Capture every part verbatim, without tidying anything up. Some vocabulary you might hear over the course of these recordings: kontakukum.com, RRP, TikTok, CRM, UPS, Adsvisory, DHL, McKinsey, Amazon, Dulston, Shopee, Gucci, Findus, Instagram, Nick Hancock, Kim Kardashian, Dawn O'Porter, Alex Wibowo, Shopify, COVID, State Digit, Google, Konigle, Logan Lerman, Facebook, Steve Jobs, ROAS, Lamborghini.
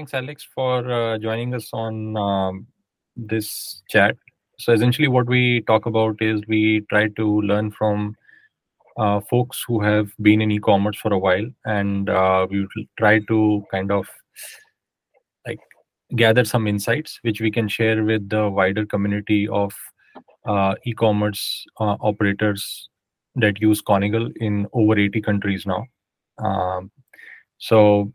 Thanks, Alex, for uh, joining us on um, this chat. So essentially what we talk about is we try to learn from uh, folks who have been in e-commerce for a while, and uh, we try to kind of like gather some insights which we can share with the wider community of uh, e-commerce uh, operators that use Konigle in over eighty countries now. Um, so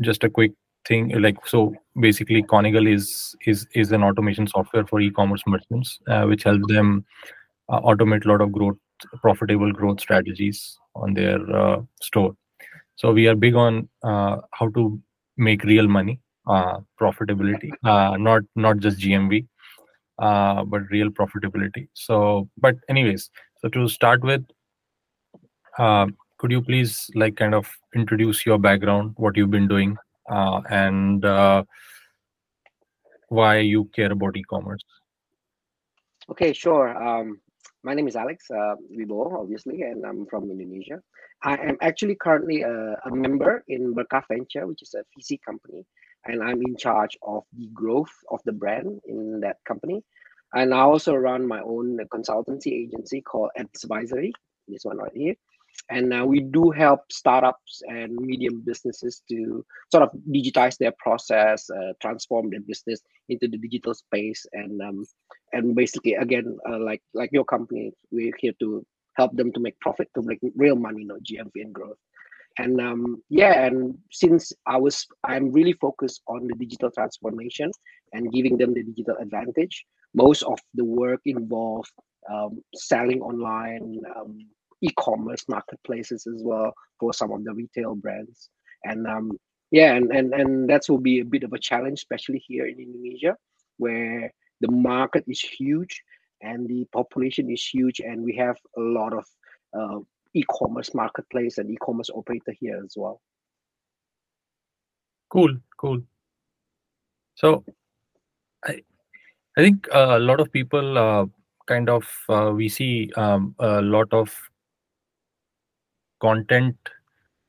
just a quick thing, like, so basically Konigle is is is an automation software for e-commerce merchants, uh, which helps them uh, automate a lot of growth, profitable growth strategies on their uh, store. So we are big on uh, how to make real money, uh, profitability, uh, not not just G M V, uh, but real profitability. So, but anyways, so to start with, uh, could you please like kind of introduce your background, what you've been doing, uh, and uh, why you care about e-commerce? Okay, sure. Um, my name is Alex uh, Wibowo, obviously, and I'm from Indonesia. I am actually currently a, a member in Berka Venture, which is a V C company, and I'm in charge of the growth of the brand in that company. And I also run my own consultancy agency called Adsvisory, this one right here. And uh, we do help startups and medium businesses to sort of digitize their process, uh, transform their business into the digital space. And um, and basically, again, uh, like like your company, we're here to help them to make profit, to make real money, you know, G M V and growth. And um, yeah, and since I was, I'm really focused on the digital transformation and giving them the digital advantage. Most of the work involved um, selling online, um, e-commerce marketplaces as well for some of the retail brands. And um, yeah, and, and, and that will be a bit of a challenge, especially here in Indonesia, where the market is huge and the population is huge, and we have a lot of uh, e-commerce marketplace and e-commerce operator here as well. Cool, cool. So I, I think uh, a lot of people uh, kind of, uh, we see um, a lot of content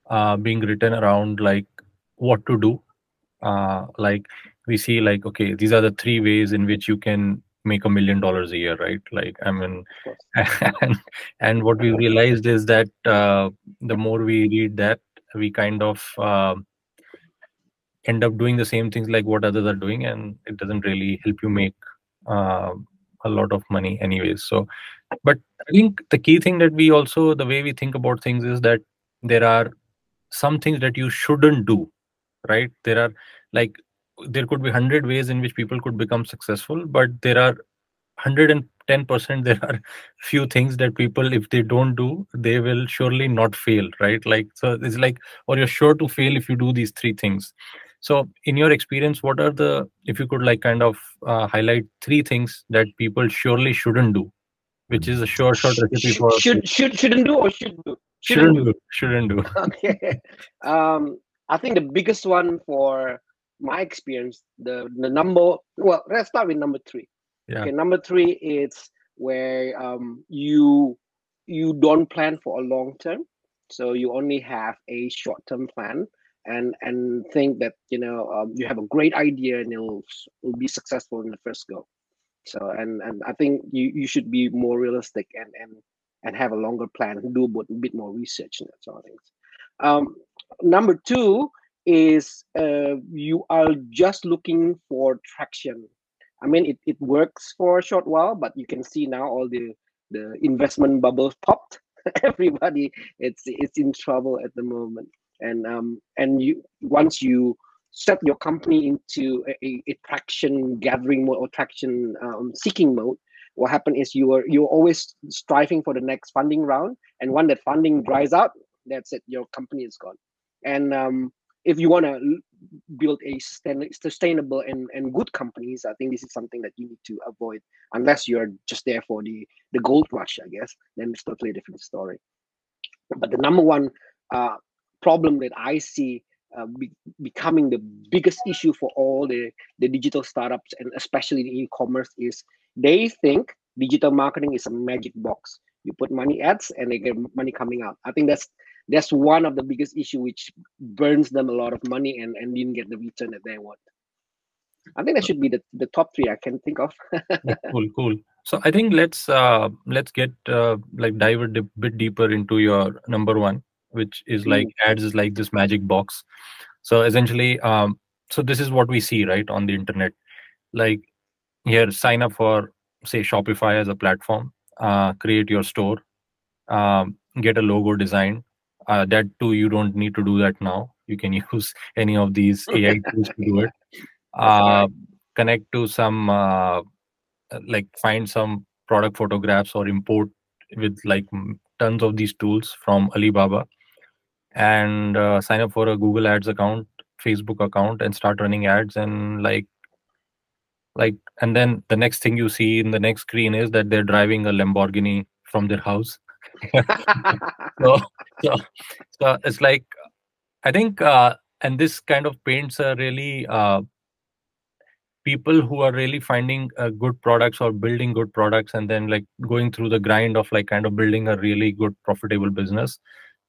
uh, being written around like what to do. Uh, like we see like, okay, these are the three ways in which you can make a million dollars a year, right? Like, I mean, and, and what we realized is that uh, the more we read that, we kind of uh, end up doing the same things like what others are doing, and it doesn't really help you make uh, a lot of money anyways. So, but I think the key thing that we also, the way we think about things is that there are some things that you shouldn't do, right? There are like, there could be one hundred ways in which people could become successful, but there are one hundred ten percent, there are few things that people, if they don't do, they will surely not fail, right? Like, so it's like, or you're sure to fail if you do these three things. So in your experience, what are the, if you could like kind of uh, highlight three things that people surely shouldn't do, which is a sure short recipe for should, should, shouldn't do or should do? Shouldn't, shouldn't do. Shouldn't do. Okay. Um, I think the biggest one for my experience, the, the number, well, let's start with number three. Yeah. Okay, number three is where um, you you don't plan for a long term. So you only have a short-term plan and and think that, you know, um, you have a great idea and it'll, it'll be successful in the first go. So, and, and I think you, you should be more realistic and, and, and have a longer plan, do a bit more research and that sort of things. Um, number two is uh, you are just looking for traction. I mean, it, it works for a short while, but you can see now all the, the investment bubbles popped. Everybody, it's, it's in trouble at the moment. And, um, and you once you set your company into a, a traction gathering mode or traction um, seeking mode, what happens is you are you're always striving for the next funding round. And when that funding dries out, that's it, your company is gone. And um, if you want to build a sustainable and, and good companies, I think this is something that you need to avoid, unless you're just there for the, the gold rush, I guess, then it's totally a different story. But the number one uh, problem that I see Uh, be becoming the biggest issue for all the, the digital startups, and especially the e-commerce, is they think digital marketing is a magic box. You put money ads and they get money coming out. I think that's that's one of the biggest issue which burns them a lot of money and, and didn't get the return that they want. I think that should be the, the top three I can think of. Cool, cool. So I think let's uh, let's get uh, like dive a dip, bit deeper into your number one, which is like ads is like this magic box. So essentially, um, so this is what we see, right, on the internet. Like here, sign up for say Shopify as a platform, uh, create your store, um, get a logo designed. Uh, that too, you don't need to do that now. You can use any of these A I tools to do it. Uh, connect to some uh, like find some product photographs or import with like tons of these tools from Alibaba, and uh, sign up for a Google Ads account, Facebook account, and start running ads. And like like and then the next thing you see in the next screen is that they're driving a Lamborghini from their house. so, so so it's like I think uh, and this kind of paints a really uh, people who are really finding uh, good products or building good products and then like going through the grind of like kind of building a really good profitable business,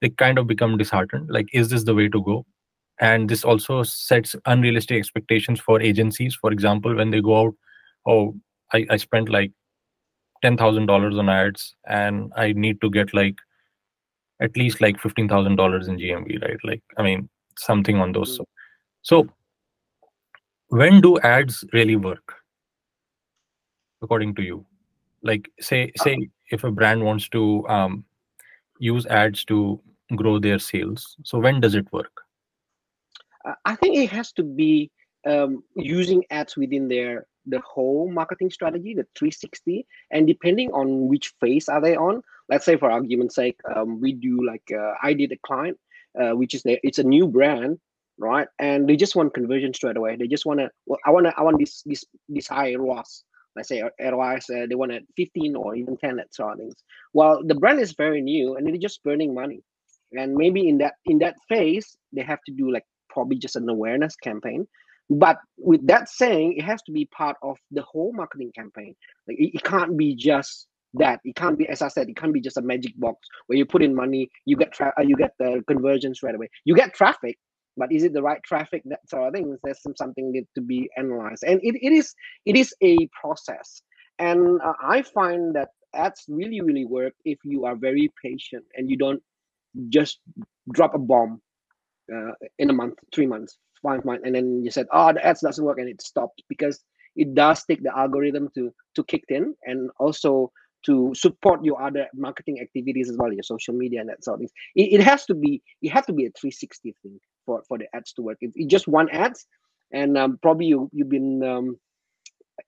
they kind of become disheartened. Like, is this the way to go? And this also sets unrealistic expectations for agencies. For example, when they go out, oh, I, I spent like ten thousand dollars on ads and I need to get like at least like fifteen thousand dollars in G M V, right? Like, I mean, something on those. So, so when do ads really work, according to you? Like, say, say if a brand wants to um, use ads to grow their sales, so when does it work? I think it has to be um, using ads within their the whole marketing strategy, the three sixty, and depending on which phase are they on. Let's say, for argument's sake, um, we do like uh, I did a client, uh, which is the, it's a new brand. Right, and they just want conversion straight away. They just want to. Well, I want to. I want this this this high R O A S. Let's say R O A S. Uh, they want at fifteen or even ten at startings. Well, the brand is very new, and they're just burning money. And maybe in that in that phase, they have to do like probably just an awareness campaign. But with that saying, it has to be part of the whole marketing campaign. Like it, it can't be just that. It can't be, as I said, it can't be just a magic box where you put in money, you get tra- you get the conversion straight away. You get traffic. But is it the right traffic? That sort of thing. There's some, something that to be analyzed, and it, it is it is a process. And uh, I find that ads really really work if you are very patient and you don't just drop a bomb uh, in a month, three months, five months, and then you said, "Oh, the ads doesn't work," and it stopped, because it does take the algorithm to to kick in and also to support your other marketing activities as well, your social media and that sort of things. It, it has to be it has to be a three sixty thing. For, for the ads to work. If you just want ads, and um, probably you you've been um,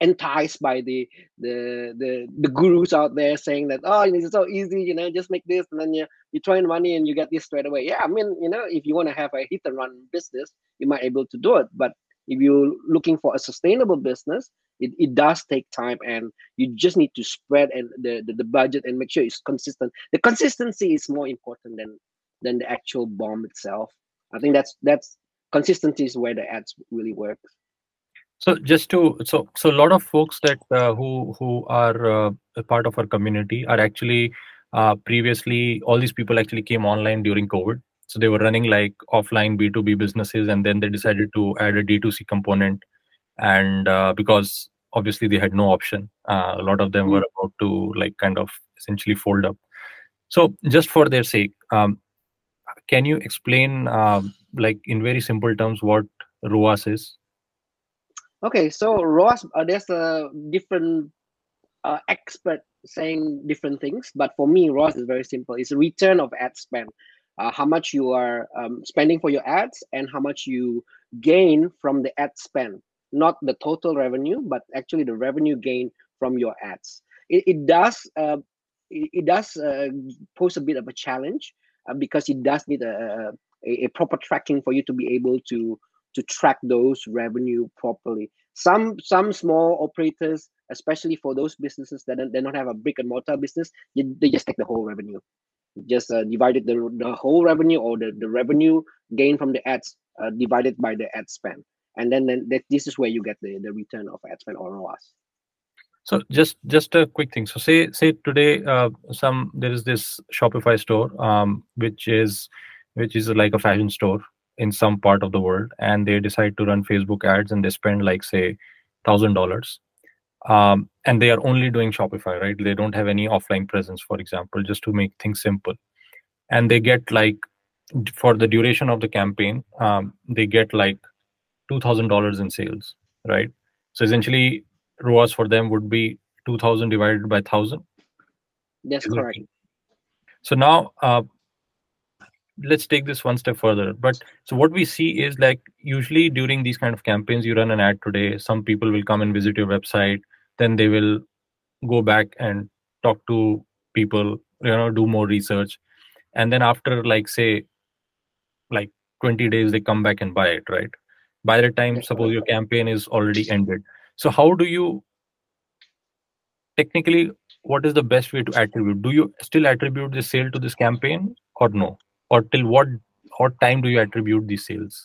enticed by the, the the the gurus out there saying that, oh, it's so easy, you know, just make this, and then you you throw in money and you get this straight away. Yeah, I mean, you know, if you want to have a hit and run business, you might be able to do it. But if you're looking for a sustainable business, it, it does take time, and you just need to spread and the, the the budget and make sure it's consistent. The consistency is more important than than the actual bomb itself. I think that's that's consistency is where the ads really work. So just to so so a lot of folks that uh, who who are uh, a part of our community are actually uh, previously all these people actually came online during COVID. So they were running like offline B two B businesses, and then they decided to add a D two C component, and uh, because obviously they had no option. Uh, a lot of them mm-hmm. were about to like kind of essentially fold up. So just for their sake. Um, Can you explain, uh, like in very simple terms, what R O A S is? Okay, so R O A S, uh, there's a different uh, expert saying different things, but for me, R O A S is very simple. It's a return of ad spend, uh, how much you are um, spending for your ads and how much you gain from the ad spend, not the total revenue, but actually the revenue gain from your ads. It, it does, uh, it, it does uh, pose a bit of a challenge. Uh, because it does need a, a a proper tracking for you to be able to to track those revenue properly. Some some small operators, especially for those businesses that they don't have a brick and mortar business, they, they just take the whole revenue, just uh, divided the the whole revenue or the, the revenue gained from the ads uh, divided by the ad spend, and then then that, this is where you get the, the return of ad spend or R O A S. So just just a quick thing. So say say today uh, some there is this Shopify store um, which is which is like a fashion store in some part of the world, and they decide to run Facebook ads, and they spend like say one thousand dollars, um, and they are only doing Shopify, right? They don't have any offline presence, for example, just to make things simple. And they get like, for the duration of the campaign, um, they get like two thousand dollars in sales, right? So essentially, ROAS for them would be two thousand divided by one thousand. That's correct. So now, uh, let's take this one step further. But so what we see is, like, usually during these kind of campaigns, you run an ad today, some people will come and visit your website, then they will go back and talk to people, you know, do more research. And then after like, say, like twenty days, they come back and buy it, right? By the time, suppose your campaign is already ended. So how do you, technically, what is the best way to attribute? Do you still attribute the sale to this campaign or no? Or till what, what time do you attribute these sales?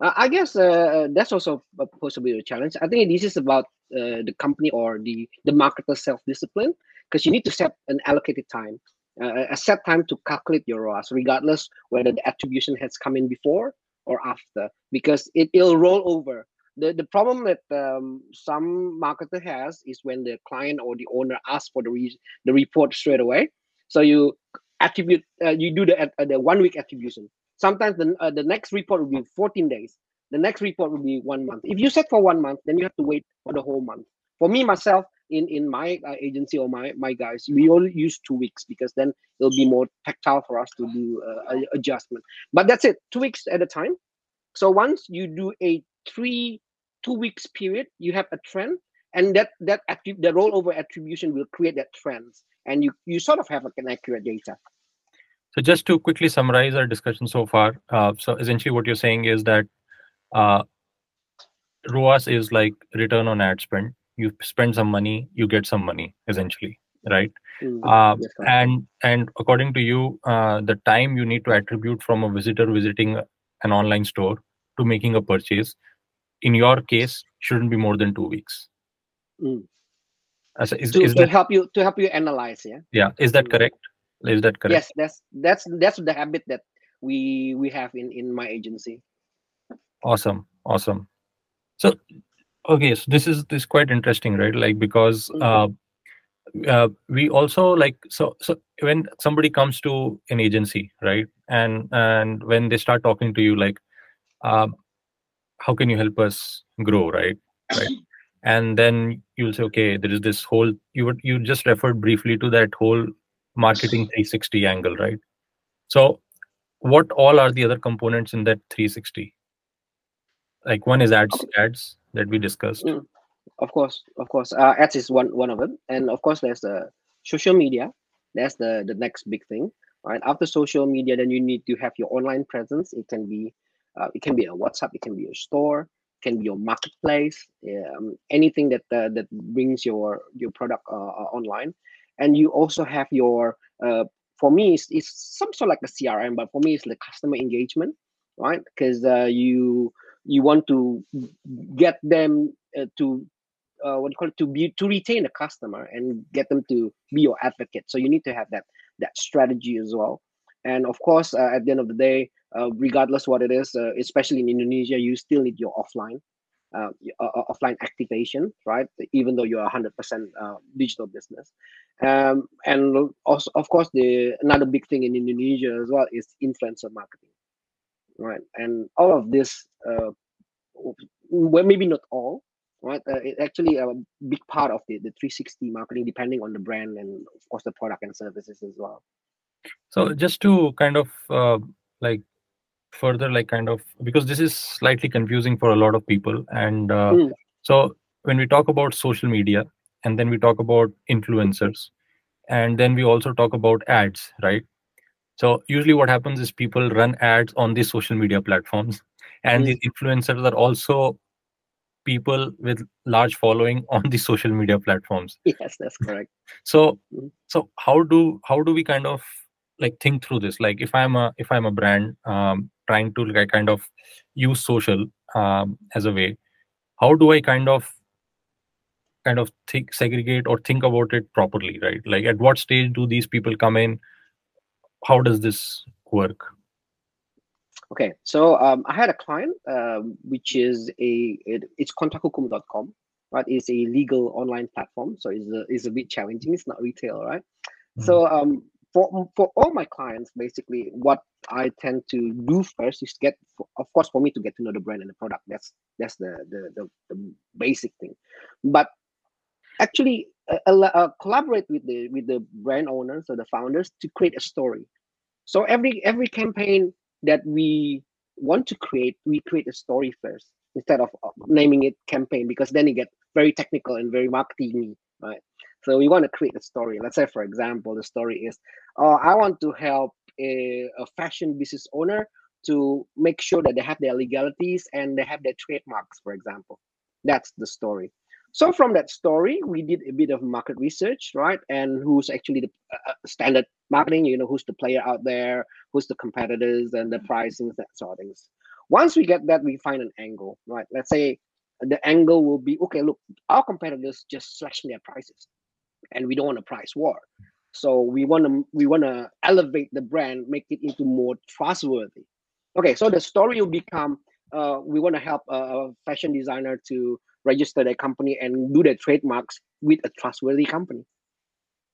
Uh, I guess uh, that's also possibly a challenge. I think this is about uh, the company or the, the marketer self-discipline, because you need to set an allocated time, uh, a set time to calculate your ROAS, regardless whether the attribution has come in before or after, because it, it'll roll over. The, the problem that um, some marketer has is when the client or the owner asks for the, re the report straight away. So you attribute, uh, you do the, uh, the one week attribution. Sometimes the, uh, the next report will be fourteen days. The next report will be one month. If you set for one month, then you have to wait for the whole month. For me, myself, in, in my uh, agency or my, my guys, we only use two weeks because then it'll be more tactile for us to do uh, a, adjustment. But that's it, two weeks at a time. So once you do a three two weeks period, you have a trend, and that that the rollover attribution will create that trends, and you you sort of have an accurate data. So just to quickly summarize our discussion so far, uh, so essentially what you're saying is that uh, ROAS is like return on ad spend. You spend some money, you get some money, essentially, right? Mm-hmm. uh, yes, and and according to you, uh, the time you need to attribute from a visitor visiting an online store to making a purchase, in your case, shouldn't be more than two weeks. Mm. As, is, to, is to that, help you to help you analyze, yeah. Yeah, is that correct? Is that correct? Yes, that's that's that's the habit that we we have in in my agency. Awesome, awesome. So, okay, so this is this is quite interesting, right? Like because mm-hmm. uh, uh, we also like so so when somebody comes to an agency, right, and and when they start talking to you, like. Um, how can you help us grow, right? Right. And then you'll say, okay, there is this whole, you would, you just referred briefly to that whole marketing three sixty angle, right? So what all are the other components in that three sixty? Like one is ads, ads that we discussed. Mm, of course, of course. Uh, ads is one, one of them. And of course, there's the social media. That's the, the next big thing. Right? After social media, then you need to have your online presence. It can be Uh, it can be a WhatsApp, it can be a store, it can be your marketplace, um, anything that uh, that brings your your product uh, online. And you also have your, uh, for me, it's, it's some sort of like a C R M, but for me, it's the customer engagement, right? Because uh, you you want to get them uh, to uh, what do you call it, to be to retain a customer and get them to be your advocate. So you need to have that that strategy as well. And of course, uh, at the end of the day, uh, regardless what it is, uh, especially in Indonesia, you still need your offline, uh, uh, offline activation, right? Even though you're one hundred percent uh, digital business. Um, and also, of course, the another big thing in Indonesia as well is influencer marketing, right? And all of this, uh, well, maybe not all, right? Uh, it's actually a big part of the, the three sixty marketing, depending on the brand and, of course, the product and services as well. So just to kind of uh, like further like kind of, because this is slightly confusing for a lot of people. And uh, mm. so when we talk about social media, and then we talk about influencers, and then we also talk about ads, right? So usually what happens is people run ads on these social media platforms, and mm. these influencers are also people with large following on the social media platforms. Yes, that's correct. So, so how do how do we kind of like think through this? Like, if I'm a if I'm a brand um, trying to like kind of use social um, as a way, how do I kind of kind of think, segregate or think about it properly, right? Like, at what stage do these people come in? How does this work? Okay, so um, I had a client, um, which is a, it, it's kontakukum dot com, right? It's a legal online platform. So it's a, it's a bit challenging. It's not retail, right? Mm-hmm. So um, for, for all my clients, basically what I tend to do first is get, of course, for me to get to know the brand and the product. That's that's the, the, the, the basic thing. But actually uh, uh, collaborate with the, with the brand owners or the founders to create a story. So every every campaign that we want to create, we create a story first instead of naming it campaign, because then it gets very technical and very marketing-y, right? So we want to create a story. Let's say, for example, the story is, oh, I want to help a, a fashion business owner to make sure that they have their legalities and they have their trademarks, for example. That's the story. So from that story, we did a bit of market research, right? And who's actually the uh, standard marketing, you know, who's the player out there, who's the competitors and the pricing, that sort of things. Once we get that, we find an angle, right? Let's say the angle will be, okay, look, our competitors just slashing their prices and we don't want a price war. So we want to we want to elevate the brand, make it into more trustworthy. Okay, so the story will become, uh, we want to help a fashion designer to register their company and do their trademarks with a trustworthy company.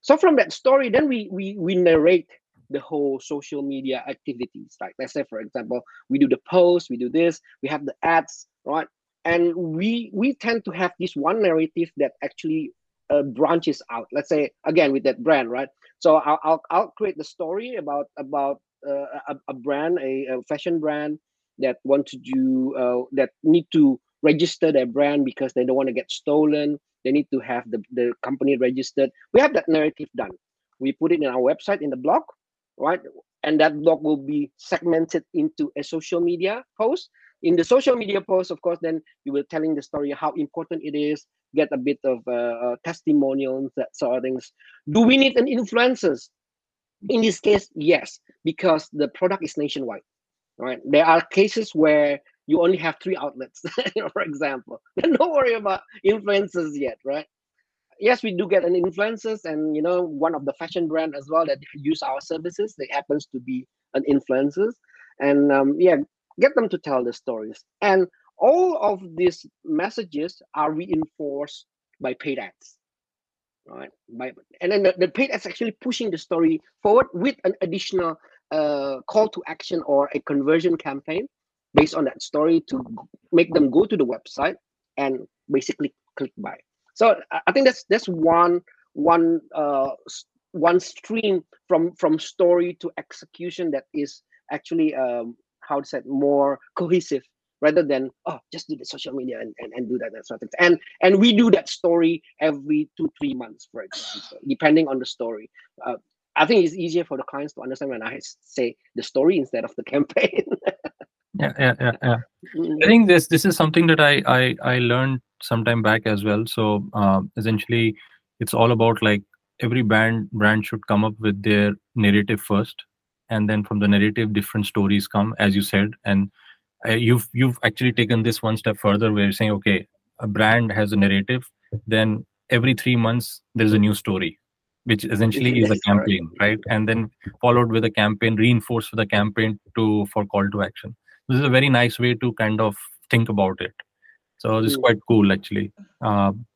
So from that story, then we we we narrate the whole social media activities. Like, let's say, for example, we do the posts, we do this, we have the ads, right? And we we tend to have this one narrative that actually uh, branches out. Let's say, again, with that brand, right? So I'll I'll, I'll create the story about about uh, a, a brand, a, a fashion brand that want to do uh, that need to register their brand because they don't want to get stolen. They need to have the, the company registered. We have that narrative done. We put it in our website, in the blog, right? And that blog will be segmented into a social media post. In the social media post, of course, then you will telling the story, how important it is, get a bit of uh, testimonials, that sort of things. Do we need an influencers? In this case, yes, because the product is nationwide, right? There are cases where you only have three outlets, for example. Then don't worry about influencers yet, right? Yes, we do get an influencers, and you know, one of the fashion brand as well that use our services, they happens to be an influencers, and um, yeah, get them to tell the stories. And all of these messages are reinforced by paid ads, right? By and then the, the paid ads actually pushing the story forward with an additional uh, call to action or a conversion campaign based on that story to make them go to the website and basically click buy. So I think that's that's one one uh, one stream from from story to execution that is actually um, how to say it, more cohesive, rather than oh just do the social media and, and, and do that and sort of things. And and we do that story every two three months, for example, depending on the story. Uh, I think it's easier for the clients to understand when I say the story instead of the campaign. Yeah, yeah, yeah, yeah. I think this this is something that I I, I learned some time back as well. So uh, essentially, it's all about like every brand brand should come up with their narrative first, and then from the narrative, different stories come, as you said. And uh, you've you've actually taken this one step further, where you're saying, okay, a brand has a narrative, then every three months there's a new story, which essentially is a campaign, right? And then followed with a campaign, reinforced with a campaign to for call to action. This is a very nice way to kind of think about it. So this is quite cool, actually. Um,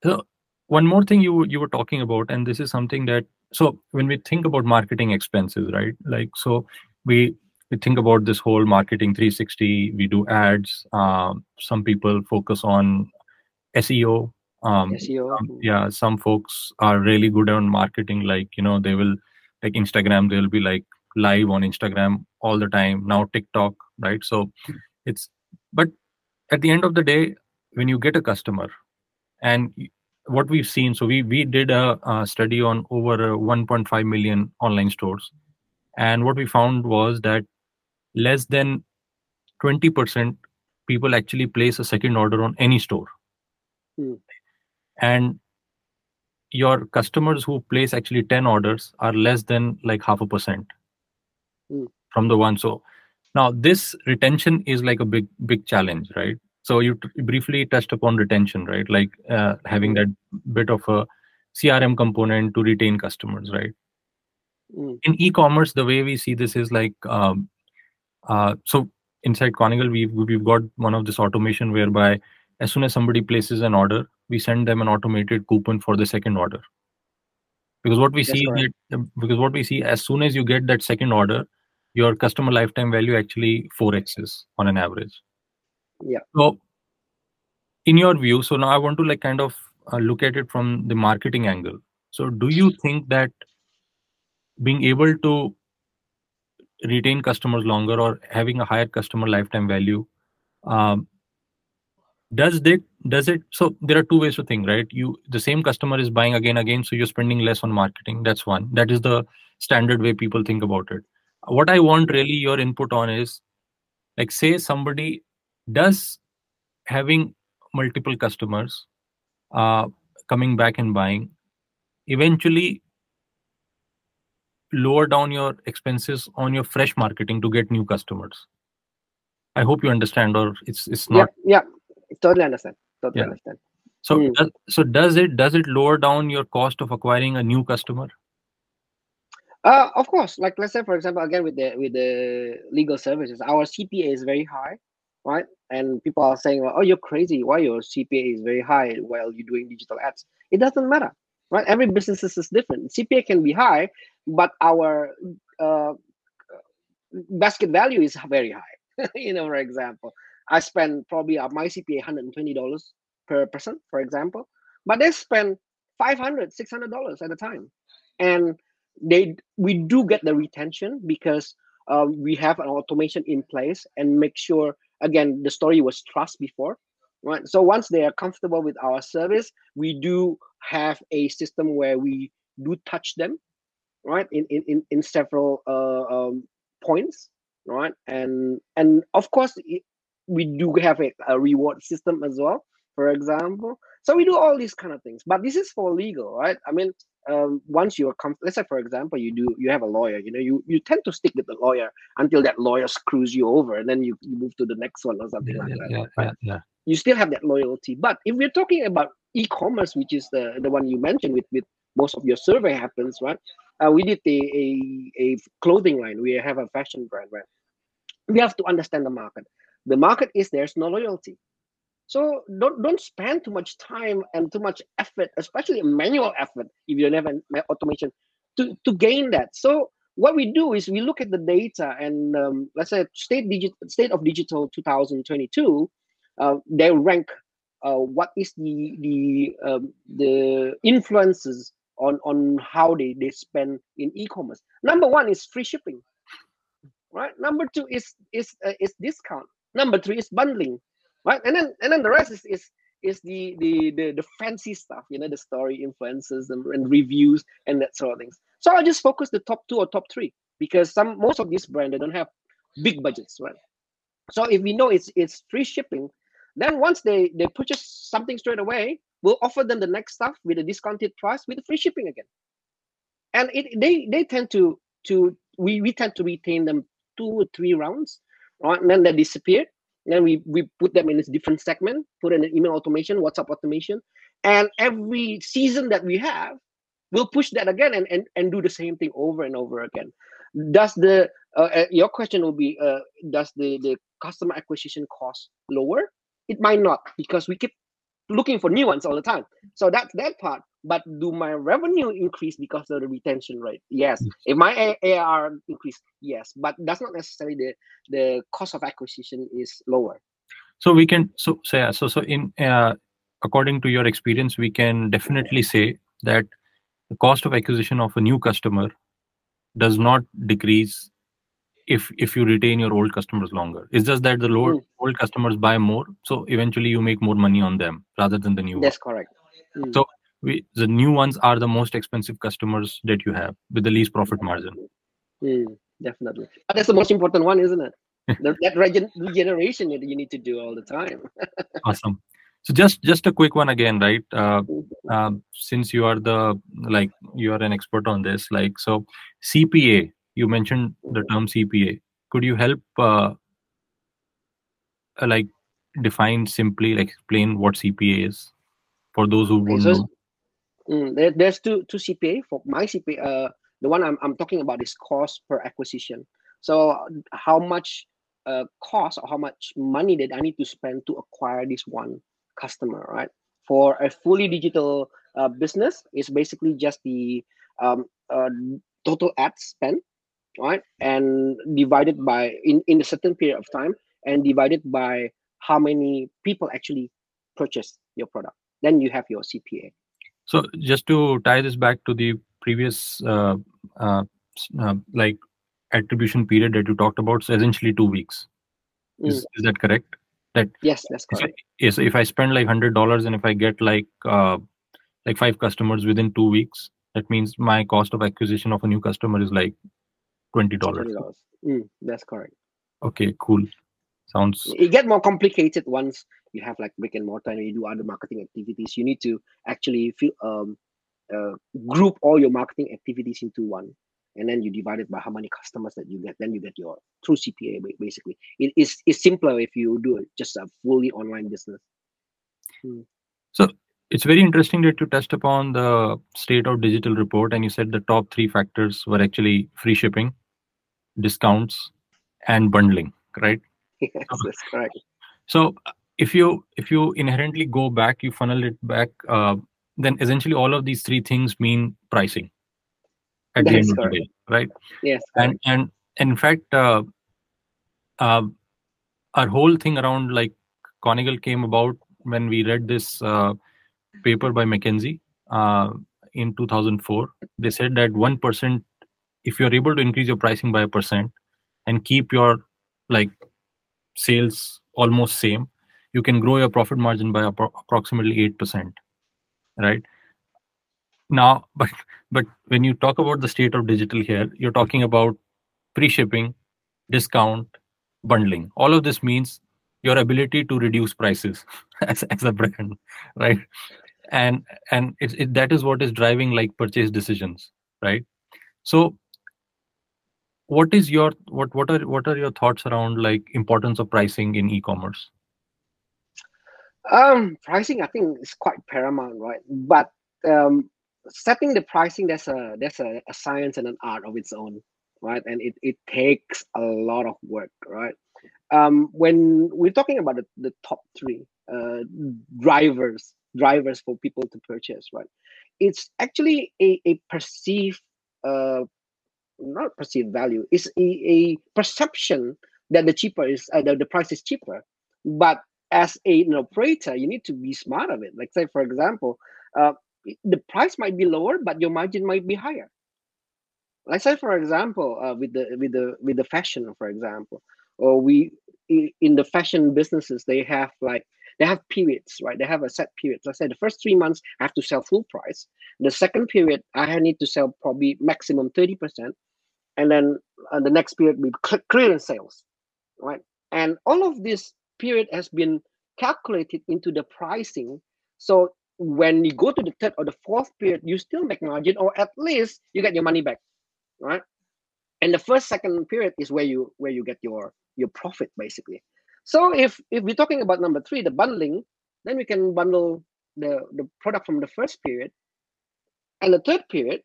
so one more thing you you were talking about, and this is something that, so when we think about marketing expenses, right? Like, so we, we think about this whole marketing three sixty, we do ads. Um, some people focus on S E O. Um, S E O. Um, yeah, some folks are really good on marketing. Like, you know, they will, like Instagram, they'll be like, live on Instagram all the time, now TikTok, right? So it's, but at the end of the day, when you get a customer, and what we've seen, so we we did a, a study on over one point five million online stores, and what we found was that less than twenty percent people actually place a second order on any store. Mm. And your customers who place actually ten orders are less than like half a percent. From the one. So now this retention is like a big, big challenge, right? So you t- briefly touched upon retention, right? Like uh, having that bit of a C R M component to retain customers, right? Mm. In e-commerce, the way we see this is like, um, uh, so inside Konigle, we've, we've got one of this automation whereby as soon as somebody places an order, we send them an automated coupon for the second order. Because what we That's see, right. that, because what we see, as soon as you get that second order, your customer lifetime value actually four X's on an average. Yeah. So in your view, so now I want to like kind of uh, look at it from the marketing angle. So do you think that being able to retain customers longer or having a higher customer lifetime value, um, does it, does it, so there are two ways to think, right? You, the same customer is buying again, again, so you're spending less on marketing. That's one, that is the standard way people think about it. What I want really your input on is like, say somebody does having multiple customers uh, coming back and buying eventually lower down your expenses on your fresh marketing to get new customers. I hope you understand, or it's it's not. Yeah, yeah. Totally understand. Totally yeah. understand. So, mm. does, so does it does it lower down your cost of acquiring a new customer? Uh, of course. Like let's say, for example, again with the with the legal services, our C P A is very high, right? And people are saying, "Oh, you're crazy! Why your C P A is very high while you're doing digital ads?" It doesn't matter, right? Every business is different. C P A can be high, but our uh, basket value is very high. You know, for example, I spend probably uh, my C P A one hundred twenty dollars per person, for example, but they spend five hundred dollars, six hundred dollars at a time, and they we do get the retention because uh, we have an automation in place and make sure. Again, the story was trust before, right? So once they are comfortable with our service, we do have a system where we do touch them, right? In in in several uh, um, points, right? And and of course, it, we do have a, a reward system as well, for example. So we do all these kind of things, but this is for legal, right? I mean, um, once you are comfortable, let's say, for example, you do you have a lawyer, you know, you, you tend to stick with the lawyer until that lawyer screws you over, and then you, you move to the next one or something yeah, like yeah, that. Right? Yeah, yeah. You still have that loyalty, but if we're talking about e-commerce, which is the, the one you mentioned, with with most of your survey happens, right? Uh, we did a, a a clothing line. We have a fashion brand, right? We have to understand the market. The market is there's no loyalty. So don't don't spend too much time and too much effort, especially manual effort, if you don't have an automation to, to gain that. So what we do is we look at the data and um, let's say State Digit, State of Digital twenty twenty-two, uh, they rank uh, what is the the um, the influences on on how they, they spend in e-commerce. Number one is free shipping, right? Number two is is uh, is discount. Number three is bundling. Right, and then and then the rest is is is the the the, the fancy stuff, you know, the story influences and, and reviews and that sort of things. So I just focus the top two or top three because some most of these brands they don't have big budgets, right? So if we know it's it's free shipping, then once they they purchase something straight away, we'll offer them the next stuff with a discounted price with free shipping again, and it they they tend to to we we tend to retain them two or three rounds, right? And then they disappear. Then we, we put them in this different segment, put in an email automation, WhatsApp automation. And every season that we have, we'll push that again and, and, and do the same thing over and over again. Does the uh, your question will be, uh, does the, the customer acquisition cost lower? It might not because we keep looking for new ones all the time. So that's that part. But do my revenue increase because of the retention rate? Yes. If my A R increase, yes. But that's not necessarily the, the cost of acquisition is lower. So we can so so yeah, so so in uh, according to your experience, we can definitely say that the cost of acquisition of a new customer does not decrease if if you retain your old customers longer. It's just that the lower, mm. old customers buy more, so eventually you make more money on them rather than the new. That's one. Correct. Mm. So. We, the new ones are the most expensive customers that you have with the least profit margin. Mm, definitely. But that's the most important one, isn't it? the, that regen- regeneration that you need to do all the time. Awesome. So just just a quick one again, right? Uh, uh, since you are the like you are an expert on this, like so C P A. You mentioned the term C P A. Could you help uh, like define simply, like explain what C P A is for those who won't know? Mm, there, there's two two C P A. For my C P A, uh, the one I'm I'm talking about is cost per acquisition. So how much uh, cost or how much money that I need to spend to acquire this one customer, right? For a fully digital uh, business, it's basically just the um, uh, total ad spend, right? And divided by in, in a certain period of time and divided by how many people actually purchase your product. Then you have your C P A. So just to tie this back to the previous uh, uh, uh, like attribution period that you talked about, so essentially two weeks. Mm. Is, is that correct? That yes, that's correct. Yes, if, if I spend like one hundred dollars and if I get like uh, like five customers within two weeks, that means my cost of acquisition of a new customer is like twenty dollars. twenty dollars. Mm, that's correct. Okay, cool. Sounds. It gets more complicated once you have like brick and mortar and you do other marketing activities. You need to actually feel, um, uh, group all your marketing activities into one, and then you divide it by how many customers that you get. Then you get your true C P A basically. It is it's simpler if you do it just a fully online business. Hmm. So it's very interesting that you touched upon the State of Digital report, and you said the top three factors were actually free shipping, discounts, and bundling, right? Yes, that's correct. So if you if you inherently go back, you funnel it back, uh, then essentially all of these three things mean pricing at that the end of the day, right? Yes. And, and and in fact, uh, uh, our whole thing around like Konigle came about when we read this uh, paper by McKinsey uh, in two thousand four. They said that one percent, if you're able to increase your pricing by a percent and keep your like sales almost same, you can grow your profit margin by appro approximately eight percent, right? Now, but but when you talk about the State of Digital here, you're talking about pre-shipping, discount, bundling. All of this means your ability to reduce prices as, as a brand, right? And and it, it, that is what is driving like purchase decisions, right? So What is your what what are what are your thoughts around like importance of pricing in e-commerce? Um, pricing, I think, is quite paramount, right? But um, setting the pricing, there's a there's a, a science and an art of its own, right? And it it takes a lot of work, right? Um, when we're talking about the, the top three uh, drivers drivers for people to purchase, right? It's actually a a perceived uh. not perceived value, is a, a perception that the cheaper is uh, the, the price is cheaper. But as a, an operator, you need to be smart of it. Like say, for example, uh, the price might be lower, but your margin might be higher. Like say, for example, uh, with the with the with the fashion, for example, or we in the fashion businesses, they have like they have periods, right? They have a set period. Let's say the first three months I have to sell full price. The second period I need to sell probably maximum thirty percent. And then uh, the next period will be clearance sales, right? And all of this period has been calculated into the pricing. So when you go to the third or the fourth period, you still make margin, or at least you get your money back, right? And the first, second period is where you where you get your your profit basically. So if if we're talking about number three, the bundling, then we can bundle the the product from the first period and the third period.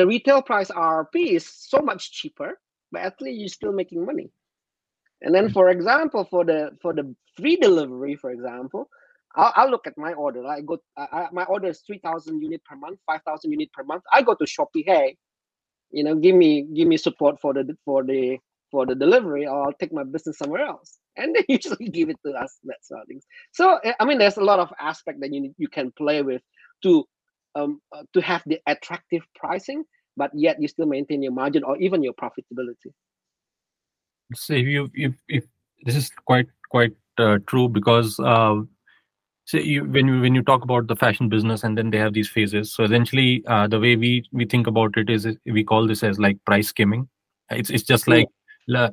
The retail price R R P is so much cheaper, but at least you're still making money. And then, for example, for the for the free delivery, for example, I'll, I'll look at my order. I go, I, my order is three thousand unit per month, five thousand unit per month. I go to Shopee, hey, you know, give me give me support for the for the for the delivery, or I'll take my business somewhere else. And they usually give it to us. That sort of things. So I mean, there's a lot of aspect that you you can play with to. Um, uh, to have the attractive pricing, but yet you still maintain your margin or even your profitability. So if you, if, if this is quite quite uh, true, because uh, so you, when you when you talk about the fashion business, and then they have these phases. So essentially, uh, the way we we think about it is we call this as like price skimming. It's it's just like yeah.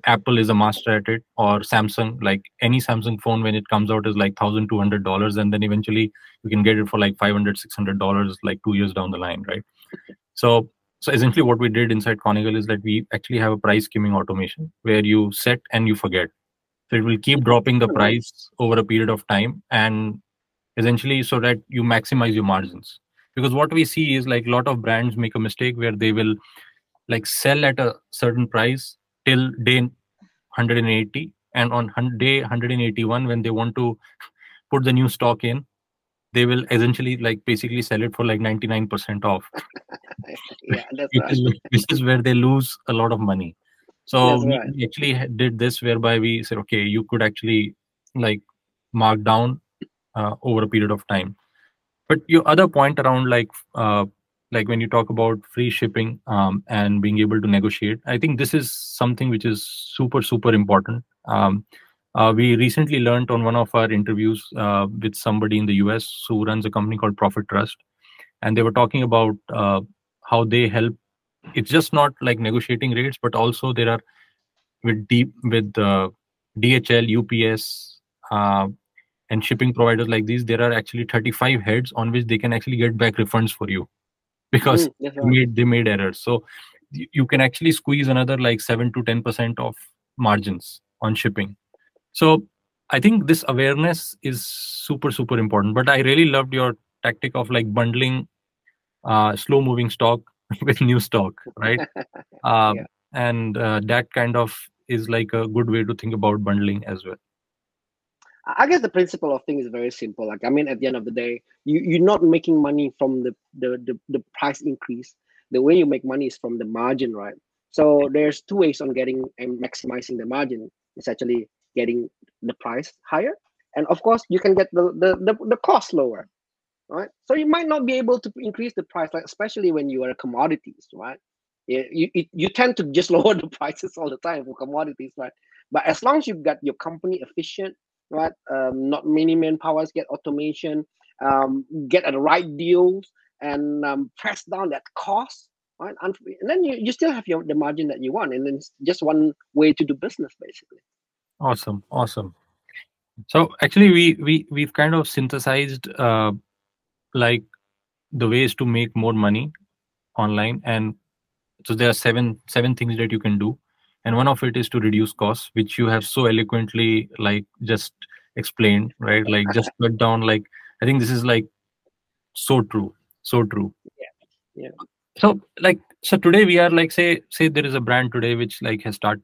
Apple is a master at it, or Samsung. Like any Samsung phone when it comes out is like thousand two hundred dollars, and then eventually you can get it for like five hundred, six hundred dollars, like two years down the line, right? So, so essentially what we did inside Konigle is that we actually have a price skimming automation where you set and you forget. So it will keep dropping the price over a period of time, and essentially so that you maximize your margins. Because what we see is like a lot of brands make a mistake where they will like sell at a certain price till day one hundred eighty, and on day one hundred eighty-one, when they want to put the new stock in, they will essentially like basically sell it for like ninety-nine percent off. Yeah, that's right. This is where they lose a lot of money. So right. we actually did this whereby we said, okay, you could actually like mark down uh, over a period of time. But your other point around like uh, like when you talk about free shipping um, and being able to negotiate, I think this is something which is super, super important. Um, uh, we recently learned on one of our interviews uh, with somebody in the U S who runs a company called Profit Trust. And they were talking about uh, how they help. It's just not like negotiating rates, but also there are with deep with uh, D H L, U P S, uh, and shipping providers like these, there are actually thirty-five heads on which they can actually get back refunds for you because mm, that's right. they made, they made errors. So you can actually squeeze another like seven to ten percent of margins on shipping. So I think this awareness is super, super important. But I really loved your tactic of like bundling uh, slow moving stock with new stock, right? Uh, yeah. And uh, that kind of is like a good way to think about bundling as well. I guess the principle of thing is very simple. Like, I mean, at the end of the day, you, you're not making money from the, the, the, the price increase. The way you make money is from the margin, right? So there's two ways on getting and maximizing the margin. It's actually getting the price higher. And of course, you can get the, the, the, the cost lower, right? So you might not be able to increase the price, like especially when you are commodities, right? You, you, you tend to just lower the prices all the time for commodities, right? But as long as you've got your company efficient, right? Um, not many manpowers, get automation, um, get at the right deals, and um, press down that cost, right? And then you, you still have your the margin that you want, and then it's just one way to do business, basically. Awesome, awesome. So actually, we we we've kind of synthesized uh, like the ways to make more money online, and so there are seven seven things that you can do. And one of it is to reduce costs, which you have so eloquently like just explained, right? Like just cut down, like, I think this is like so true, so true. Yeah. Yeah. So like, so today we are like, say, say there is a brand today, which like has started,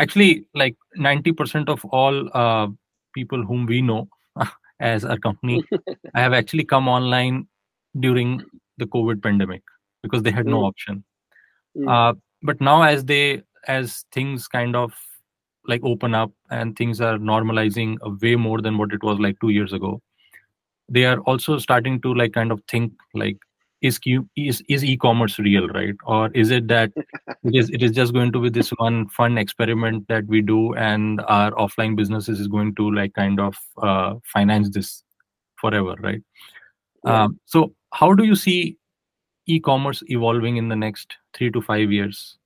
actually like ninety percent of all uh, people whom we know as our company have actually come online during the COVID pandemic because they had no mm. option. Mm. Uh, but now as they, as things kind of like open up and things are normalizing way more than what it was like two years ago, they are also starting to like kind of think like, is Q, is is e-commerce real, right? Or is it that it is it is just going to be this one fun experiment that we do, and our offline businesses is going to like kind of uh, finance this forever, right? Yeah. Um, so how do you see e-commerce evolving in the next three to five years?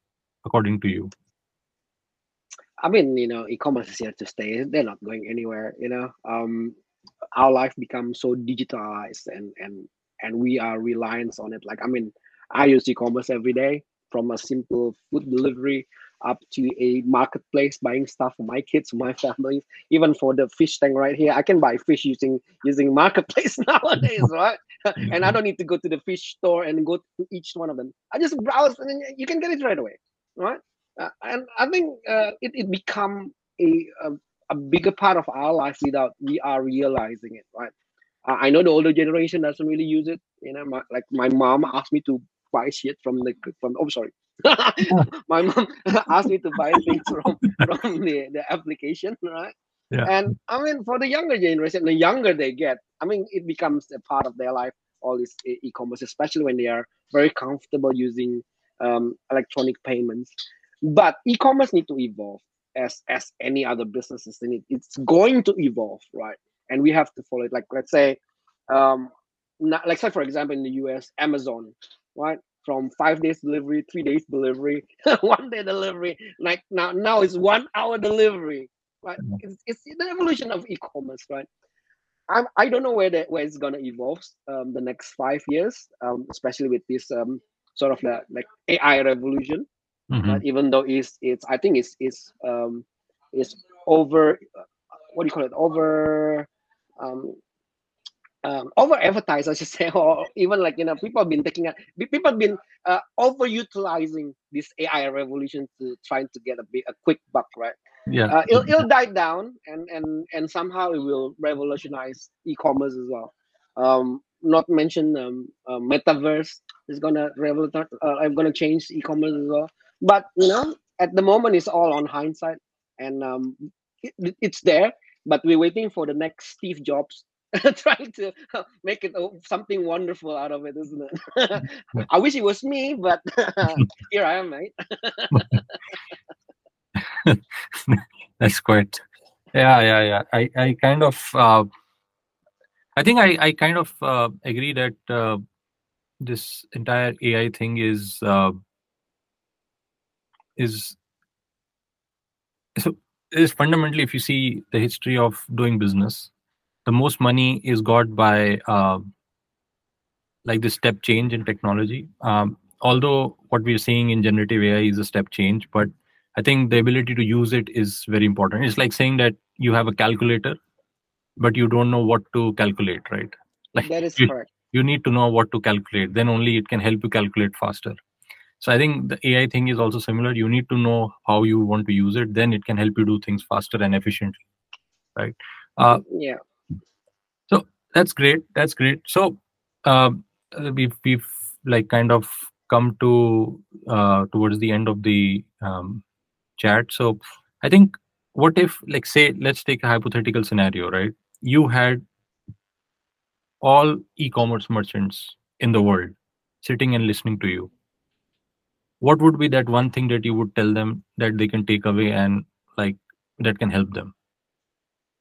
According to you? I mean, you know, e-commerce is here to stay. They're not going anywhere, you know. Um, our life becomes so digitalized, and and and we are reliant on it. Like, I mean, I use e-commerce every day, from a simple food delivery up to a marketplace, buying stuff for my kids, my family, even for the fish tank right here. I can buy fish using using marketplace nowadays, right? Mm-hmm. And I don't need to go to the fish store and go to each one of them. I just browse and you can get it right away. Right, uh, and I think uh, it it become a, a a bigger part of our lives without we are realizing it. Right, uh, I know the older generation doesn't really use it. You know, my, like my mom asked me to buy shit from the from. Oh, sorry, my mom asked me to buy things from from the, the application. Right, yeah. And I mean for the younger generation, the younger they get, I mean it becomes a part of their life. All this e-commerce, especially when they are very comfortable using. Um, electronic payments, but e-commerce need to evolve as as any other businesses in it. It's going to evolve, right? And we have to follow it. Like let's say, um, not, like say for example in the U S, Amazon, right? From five days delivery, three days delivery, one day delivery. Like now, now it's one hour delivery, right? It's, it's the evolution of e-commerce, right? I I don't know where that where it's gonna evolve um, the next five years, um, especially with this. Um, sort of the, like A I revolution, mm-hmm. right? Even though it's, it's I think it's, it's um, is over, what do you call it, over, um, um, over advertised, I should say, or even like, you know, people have been taking, a, people have been uh, over utilizing this A I revolution to trying to get a, big, a quick buck, right? Yeah, uh, it'll, it'll die down, and, and, and somehow it will revolutionize e-commerce as well. Um, not mention um, uh, metaverse is gonna revolutionize. Uh, I'm gonna change e-commerce as well. But you know, at the moment, it's all on hindsight, and um, it, it's there. But we're waiting for the next Steve Jobs trying to make it something wonderful out of it, isn't it? I wish it was me, but here I am, mate. That's quite, yeah, yeah, yeah. I, I kind of, uh, I think I, I kind of uh, agree that uh, this entire A I thing is, uh, is, so is fundamentally, if you see the history of doing business, the most money is got by uh, like the step change in technology. Um, although what we're seeing in generative A I is a step change, but I think the ability to use it is very important. It's like saying that you have a calculator, but you don't know what to calculate, right? Like that is you, correct. You need to know what to calculate. Then only it can help you calculate faster. So I think the A I thing is also similar. You need to know how you want to use it. Then it can help you do things faster and efficiently, right? Uh, yeah. So that's great. That's great. So uh, we've, we've like kind of come to uh, towards the end of the um, chat. So I think what if, like, say, let's take a hypothetical scenario, right? You had all e-commerce merchants in the world sitting and listening to you. What would be that one thing that you would tell them that they can take away and like that can help them?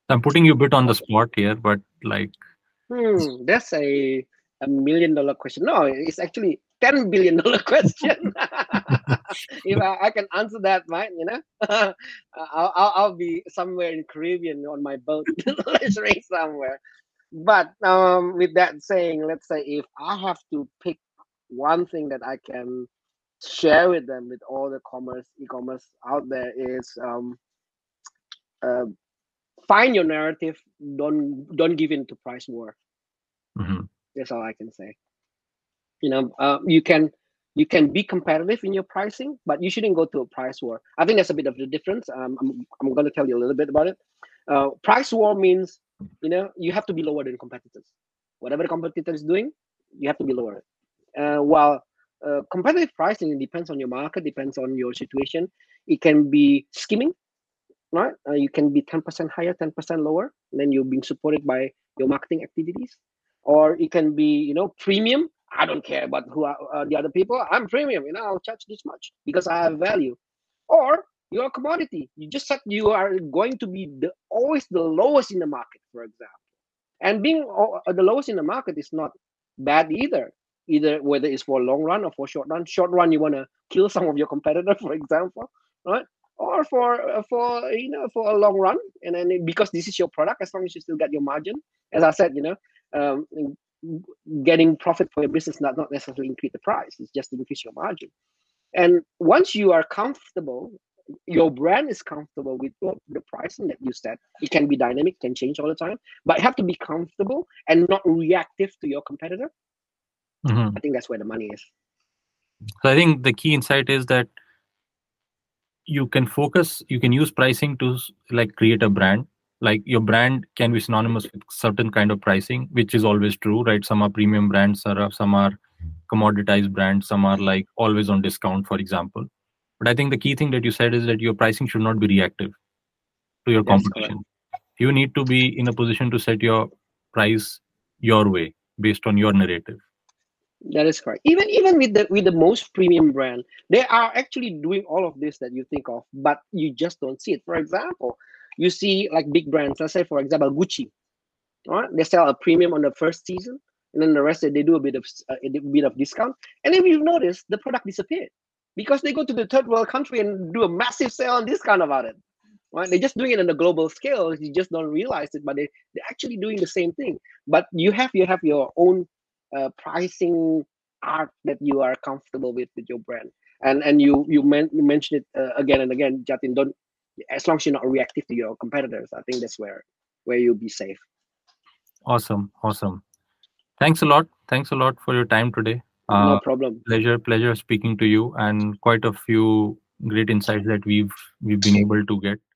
I'm putting you a bit on the spot here, but like. Hmm, that's a, a million dollar question. No, it's actually ten billion dollar question. If I, I can answer that, right, you know, I'll, I'll, I'll be somewhere in Caribbean on my boat, let's somewhere. But um, with that saying, let's say if I have to pick one thing that I can share with them, with all the commerce, e-commerce out there, is um, uh, find your narrative. Don't don't give in to price war. Mm-hmm. That's all I can say. You know, uh, you can you can be competitive in your pricing, but you shouldn't go to a price war. I think that's a bit of the difference. Um, I'm I'm going to tell you a little bit about it. Uh, price war means, you know, you have to be lower than competitors. Whatever the competitor is doing, you have to be lower. Uh, while uh, competitive pricing depends on your market, depends on your situation. It can be skimming, right? Uh, you can be ten percent higher, ten percent lower, and then you're being supported by your marketing activities. Or it can be, you know, premium. I don't care about who are uh, the other people. I'm premium, you know, I'll charge this much because I have value. Or you're a commodity. You just said you are going to be the, always the lowest in the market, for example. And being uh, the lowest in the market is not bad either, either whether it's for long run or for short run. Short run, you want to kill some of your competitor, for example, right? Or for, uh, for you know, for a long run. And then it, because this is your product, as long as you still get your margin, as I said, you know, um, getting profit for your business does not necessarily increase the price. It's just increase your margin. And once you are comfortable, your brand is comfortable with the pricing that you set. It can be dynamic, can change all the time, but you have to be comfortable and not reactive to your competitor. Mm-hmm. I think that's where the money is. So I think the key insight is that you can focus, you can use pricing to like create a brand. Like your brand can be synonymous with certain kind of pricing, which is always true, right? Some are premium brands, some are commoditized brands, some are like always on discount, for example. But I think the key thing that you said is that your pricing should not be reactive to your competition. You need to be in a position to set your price your way based on your narrative. That is correct. Even even with the with the most premium brand, they are actually doing all of this that you think of, but you just don't see it. For example, you see like big brands, let's say, for example, Gucci, right? They sell a premium on the first season, and then the rest they do a bit of uh, a bit of discount. And if you've noticed, the product disappeared because they go to the third world country and do a massive sale and discount about it, right? They're just doing it on a global scale. You just don't realize it, but they, they're actually doing the same thing. But you have you have your own uh, pricing art that you are comfortable with with your brand. And and you you, men- you mentioned it uh, again and again, Jatin. Don't as long as you're not reactive to your competitors, I think that's where where you'll be safe. Awesome, awesome. Thanks a lot. Thanks a lot for your time today. Uh, no problem. Pleasure, pleasure speaking to you, and quite a few great insights that we've we've been able to get.